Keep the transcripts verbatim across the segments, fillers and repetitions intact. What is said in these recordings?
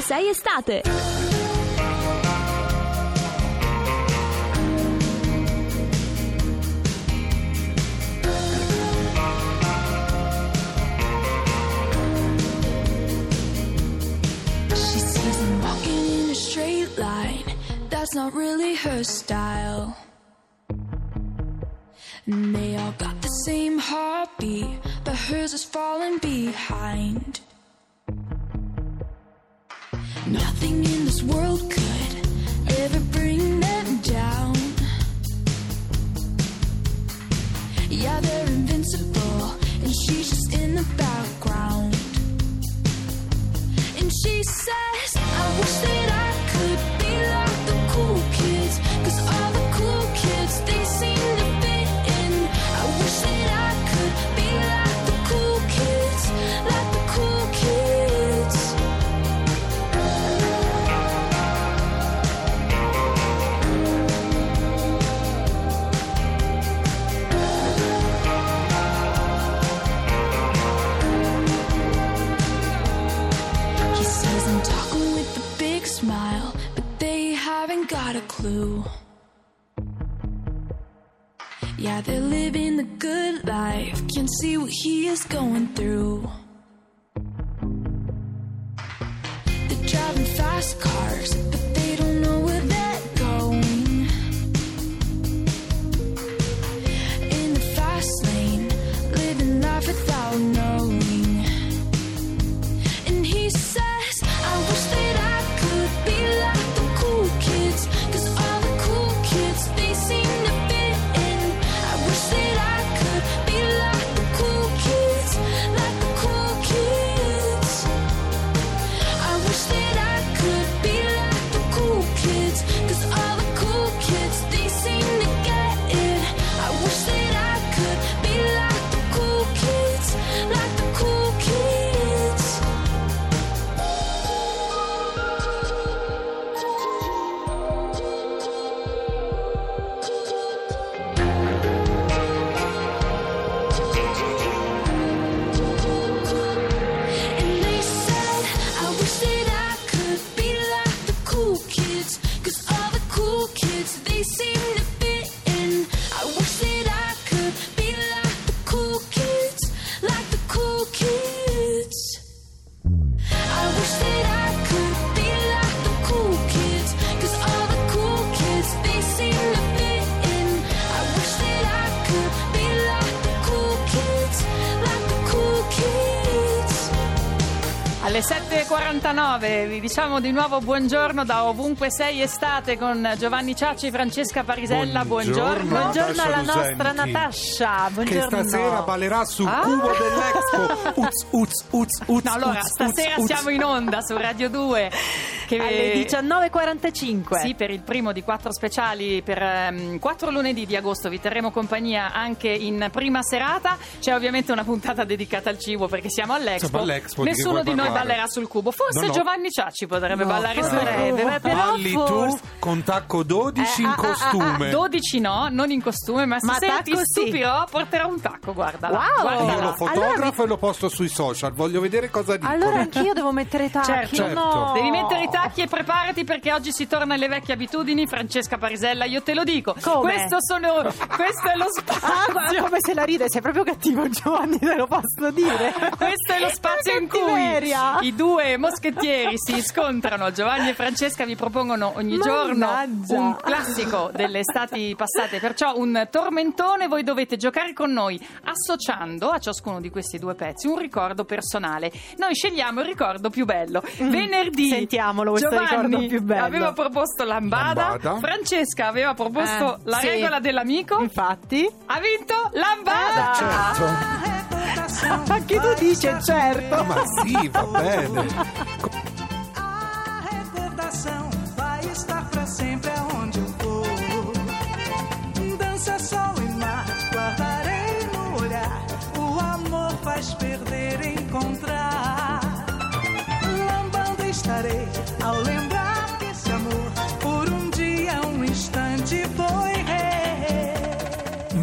cinquantasei Estate. She says I'm walking in a straight line, that's not really her style. And they all got the same heartbeat, but hers is falling behind. Nothing in this world could ever bring them down. Yeah, they're invincible, and she's just in the background. And she says, I wish that I could be like the cool kids, 'cause all the cool kids, they seem to fit in. I wish that I could be like the cool kids, like the cool kids. Smile, but they haven't got a clue. Yeah, they're living the good life, can't see what he is going through. They're driving fast cars, but they don't know where they're going. In the fast lane, living life without knowing. And he says, I wish that I be like the cool kids, 'cause all the cool kids, they seem to fit in. I wish that I could be like the cool kids, like the cool kids. I wish that I could be like the cool kids, 'cause all the cool kids, they seem to get it. I wish that I could be like the cool kids, like the cool kids. Alle sette e quarantanove vi diciamo di nuovo buongiorno da ovunque sei Estate con Giovanni Ciacci, Francesca Parisella. Buongiorno, buongiorno alla nostra Natascia, buongiorno. Che stasera ballerà sul ah. cubo dell'Expo. Uz, uz, uz, uz, no, allora, uz, stasera uz, siamo in onda su Radio due che... alle diciannove e quarantacinque. Sì, per il primo di quattro speciali per um, quattro lunedì di agosto vi terremo compagnia anche in prima serata. C'è ovviamente una puntata dedicata al cibo perché siamo all'Expo. Sì, all'Expo nessuno di, di noi ballerà sul cubo, forse no, no. Giovanni Ciacci potrebbe no, ballare sul cubo, però forse... tu con tacco dodici eh, in ah, costume ah, ah, dodici no, non in costume, ma, ma se ti stupirò sì. porterò un tacco, guardala, wow. guardala. Io lo fotografo allora vi... e lo posto sui social, voglio vedere cosa dicono. Allora anch'io devo mettere i tacchi. Certo, certo. No. Devi mettere i tacchi e preparati perché oggi si torna alle vecchie abitudini. Francesca Parisella, io te lo dico. Come? Questo sono questo è lo spazio. Come se la ride, sei proprio cattivo Giovanni, te lo posso dire. Questo è lo spazio in cui i due moschettieri si scontrano. Giovanni e Francesca vi propongono ogni Mannaggia. giorno un classico delle estati passate, perciò un tormentone. Voi dovete giocare con noi associando a ciascuno di questi due pezzi un ricordo personale. Noi scegliamo il ricordo più bello. mm. Venerdì sentiamolo questo Giovanni ricordo più bello. Aveva proposto Lambada, Lambada. Francesca aveva proposto eh, la sì. regola dell'amico. Infatti ha vinto Lambada, certo. Anche tu dici certo. Ma sì, va bene. A recordação vai estar pra sempre aonde eu vou. Dança sol e mar, guardarei no olhar. O amor faz perder e encontrar. Lambando estarei ao lembrar que esse amor por um dia, um instante foi.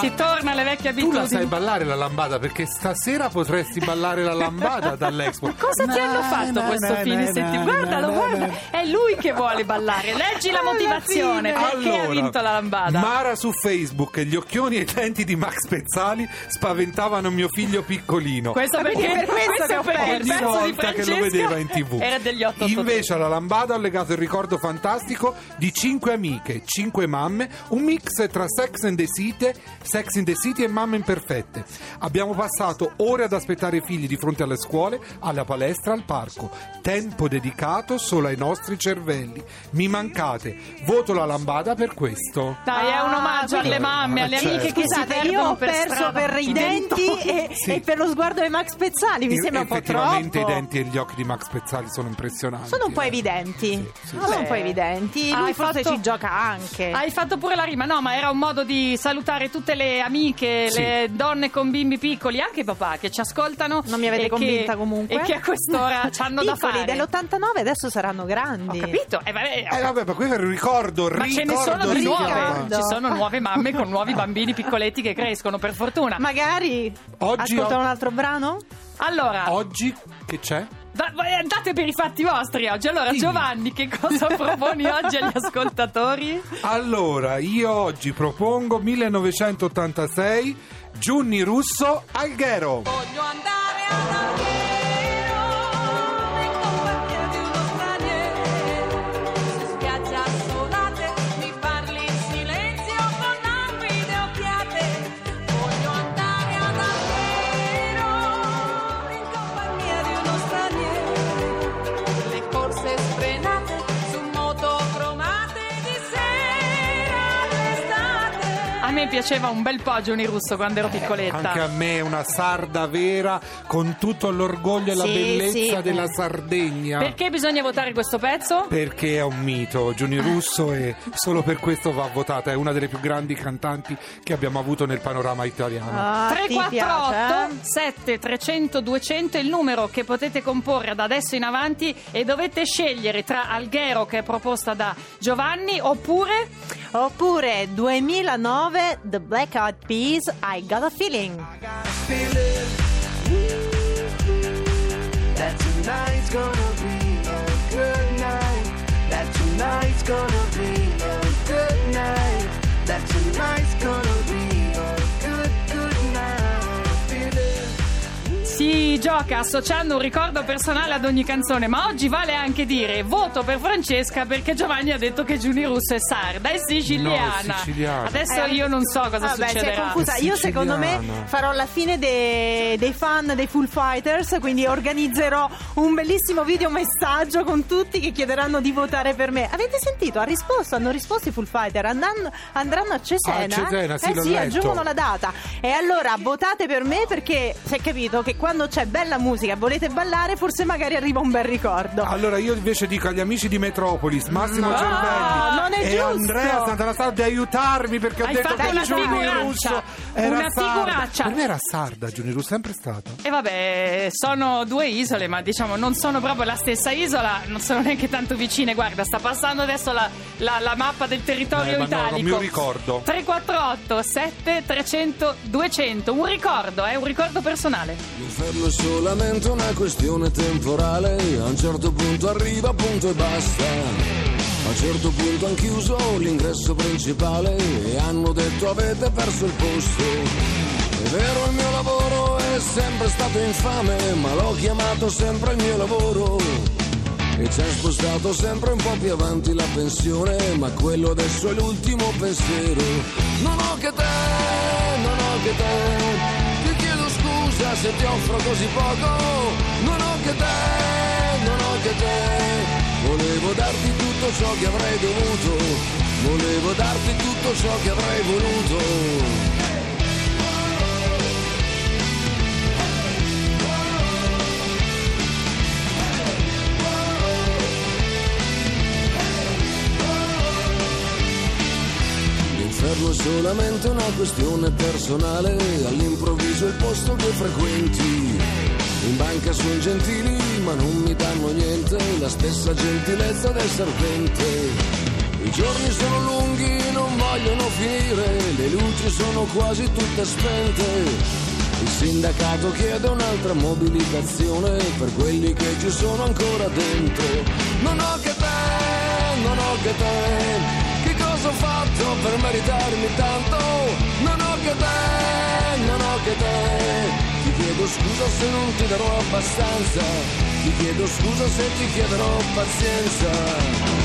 si torna alle vecchie abitudini. Tu la sai ballare la lambada, perché stasera potresti ballare la lambada dall'Expo. Ma cosa na, ti hanno fatto na, questo na, fine settimana? Guardalo, na, guarda, na. È lui che vuole ballare. Leggi la motivazione, perché allora, ha vinto la lambada. Mara su Facebook: gli occhioni e i denti di Max Pezzali spaventavano mio figlio piccolino. Questo perché per questo che ho perso. Ogni volta che lo vedeva in tv. Era degli otto otto. Invece alla lambada ho legato il ricordo fantastico di cinque amiche, cinque mamme, un mix tra Sex and the City, Sex and the City e Mamme Imperfette. Abbiamo passato ore ad aspettare i figli di fronte alle scuole, alla palestra, al parco. Tempo dedicato solo ai nostri cervelli. Mi mancate. Voto la lambada per questo. Dai, è un omaggio ah, alle eh, mamme, alle certo. amiche che Scusate, si perdono per strada. Io ho perso strada. per i denti e, sì. e per lo sguardo di Max Pezzali. Mi e, sembra un po' troppo. Effettivamente i denti e gli occhi di Max Pezzali sono impressionanti. Sono un po' evidenti. Sì, sì, sono sì. un po' evidenti. Lui forse ci gioca anche. Hai fatto pure la rima. No, ma era un modo di salutare tutte le amiche, sì. le donne con bimbi piccoli, anche papà, che ci ascoltano. Non mi avete convinta che, comunque. E che a quest'ora ci hanno da fare. Piccoli dell'ottantanove adesso saranno grandi. Ho capito. Eh, vabbè, ho eh, vabbè ma questo è un ricordo. Ma ricordo, ce ne sono di nuove. Ci sono nuove mamme con nuovi bambini piccoletti che crescono, per fortuna. Magari oggi ascoltano ho... un altro brano? Allora. Oggi che c'è? Da, andate per i fatti vostri oggi. Allora sì. Giovanni, che cosa proponi oggi agli ascoltatori? Allora, io oggi propongo millenovecentottantasei, Giuni Russo, Alghero. Voglio andare ad Alghero. A me piaceva un bel po' Giuni Russo quando ero piccoletta. Eh, anche a me, una sarda vera, con tutto l'orgoglio e sì, la bellezza sì. della Sardegna. Perché bisogna votare questo pezzo? Perché è un mito, Giuni Russo, e solo per questo va votata. È una delle più grandi cantanti che abbiamo avuto nel panorama italiano. Ah, tre quattro otto sette trecento duecento è il numero che potete comporre da adesso in avanti, e dovete scegliere tra Alghero, che è proposta da Giovanni, oppure oppure duemilanove The Black Eyed Peas, I Got a Feeling. I got a feeling that tonight's gonna be a good night. That tonight's gonna be a good night. That tonight's gonna be a good, good night. Si gioca associando un ricordo personale ad ogni canzone, ma oggi vale anche dire voto per Francesca, perché Giovanni ha detto che Giuni Russo è sarda e siciliana. No, siciliana. Adesso eh, io non so cosa vabbè, succederà. Sei confusa. Io secondo me farò la fine dei, dei fan dei Foo Fighters, quindi organizzerò un bellissimo video messaggio con tutti che chiederanno di votare per me. Avete sentito? Ha risposto, hanno risposto i Foo Fighters, andranno, andranno a Cesena. Ah, a Cesena, sì, eh, sì aggiungono la data. E allora votate per me, perché si è capito che quando c'è bella musica, volete ballare, forse magari arriva un bel ricordo. Allora io invece dico agli amici di Metropolis, Massimo no, Cerbelli non è e giusto. Andrea Sant'Anastato, di aiutarmi, perché Hai ho detto che Giuni Russo era una figuraccia. Per me era sarda Giuni Russo, sempre stata. E vabbè, sono due isole, ma diciamo non sono proprio la stessa isola, non sono neanche tanto vicine. Guarda, sta passando adesso la, la, la mappa del territorio eh, italico. No, non mi ricordo. tre quattro otto sette trecento duecento, un ricordo, è eh, un ricordo personale. L'inferno è solamente una questione temporale, a un certo punto arriva, punto e basta. A un certo punto han chiuso l'ingresso principale e hanno detto avete perso il posto. È vero, il mio lavoro è sempre stato infame, ma l'ho chiamato sempre il mio lavoro. E ci ha spostato sempre un po' più avanti la pensione, ma quello adesso è l'ultimo pensiero. Non ho che te, non ho che te, ti chiedo scusa se ti offro così poco. Non ho che te, non ho che te, volevo darti tutto ciò che avrei dovuto, volevo darti tutto ciò che avrei voluto. L'inferno è solamente una questione personale, all'improvviso il posto che frequenti. In banca sono gentili ma non mi danno niente, la stessa gentilezza del serpente. I giorni sono lunghi, non vogliono finire, le luci sono quasi tutte spente. Il sindacato chiede un'altra mobilitazione per quelli che ci sono ancora dentro. Non ho che te, non ho che te, che cosa ho fatto per meritarmi tanto? Non ho che te, non ho che te, ti chiedo scusa se non ti darò abbastanza, ti chiedo scusa se ti chiederò pazienza.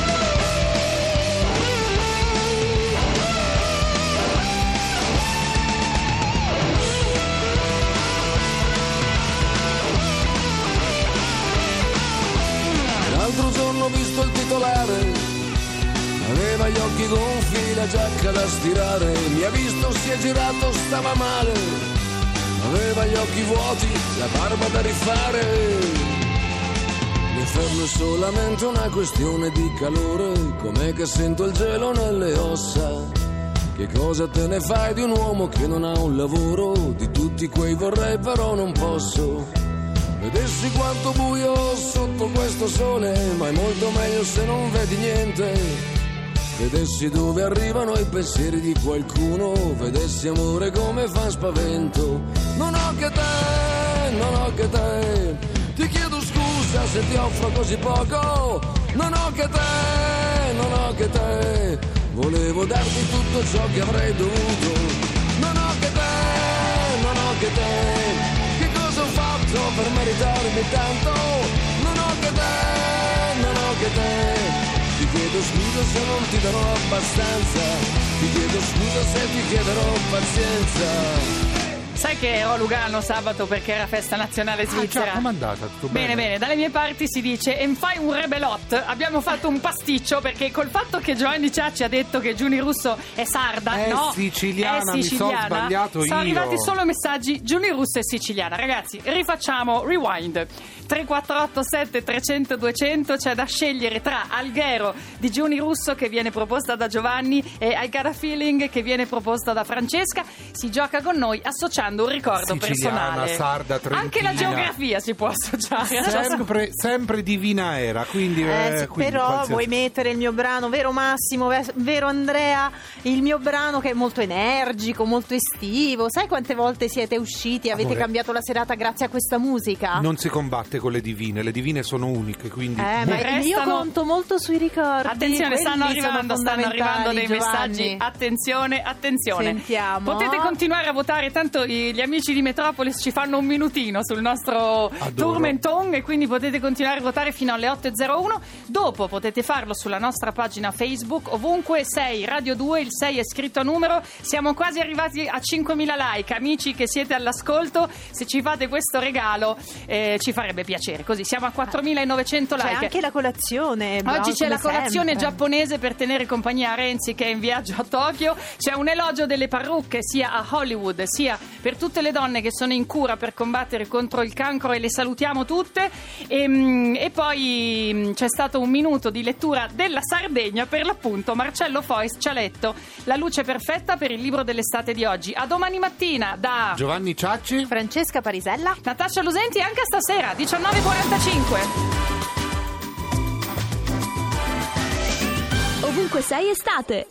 L'altro giorno ho visto il titolare, aveva gli occhi gonfi, la giacca da stirare, mi ha visto, si è girato, stava male, aveva gli occhi vuoti, la barba da rifare. Mi fermo, è solamente una questione di calore, com'è che sento il gelo nelle ossa? Che cosa te ne fai di un uomo che non ha un lavoro? Di tutti quei vorrei però non posso. Vedessi quanto buio sotto questo sole, ma è molto meglio se non vedi niente. Vedessi dove arrivano i pensieri di qualcuno, vedessi amore come fa spavento. Non ho che te, non ho che te, ti chiedo scusa se ti offro così poco. Non ho che te, non ho che te, volevo darti tutto ciò che avrei dovuto. Non ho che te, non ho che te, per meritarmi tanto, non ho che te, non ho che te, ti chiedo scusa se non ti darò abbastanza, ti chiedo scusa se ti chiederò pazienza. Sai che ero a Lugano sabato perché era festa nazionale svizzera. Ah, ciao, com'è andata? Tutto bene? Bene, bene, dalle mie parti si dice "e fai un rebelot". Abbiamo fatto un pasticcio perché col fatto che Giovanni Ciacci ha detto che Giuni Russo è sarda, è no? Siciliana, è siciliana, mi sono sbagliato io. Sono arrivati solo messaggi Giuni Russo è siciliana. Ragazzi, rifacciamo rewind. tre quattro otto sette trecento duecento, c'è da scegliere tra Alghero di Giuni Russo che viene proposta da Giovanni e I Got a Feeling che viene proposta da Francesca. Si gioca con noi associando un ricordo siciliana, personale, sarda, trentina. Anche la geografia si può associare. Sempre, sempre divina era, quindi, eh, eh, quindi però qualsiasi... vuoi mettere il mio brano, vero Massimo, vero Andrea, il mio brano che è molto energico, molto estivo. Sai quante volte siete usciti e avete Amore. cambiato la serata grazie a questa musica? Non si combatte con le divine, le divine sono uniche, quindi eh, ma restano... io conto molto sui ricordi. Attenzione, stanno arrivando, stanno arrivando dei Giovanni. Messaggi. Attenzione, attenzione. Sentiamo. Potete continuare a votare, tanto gli amici di Metropolis ci fanno un minutino sul nostro tormentone e quindi potete continuare a votare fino alle otto e zero uno. Dopo potete farlo sulla nostra pagina Facebook, ovunque sei Radio due, il sei è scritto a numero. Siamo quasi arrivati a cinquemila like, amici che siete all'ascolto, se ci fate questo regalo eh, ci farebbe piacere. Piacere, così siamo a quattromilanovecento like. C'è anche la colazione. Oggi c'è la colazione sempre. Giapponese per tenere compagnia a Renzi che è in viaggio a Tokyo. C'è un elogio delle parrucche sia a Hollywood sia per tutte le donne che sono in cura per combattere contro il cancro e le salutiamo tutte. E, e poi c'è stato un minuto di lettura della Sardegna per l'appunto. Marcello Fois ci ha letto La luce perfetta per il libro dell'estate di oggi. A domani mattina da Giovanni Ciacci, Francesca Parisella, Natascia Lusenti e anche stasera diciannove e quarantacinque. Ovunque sei estate.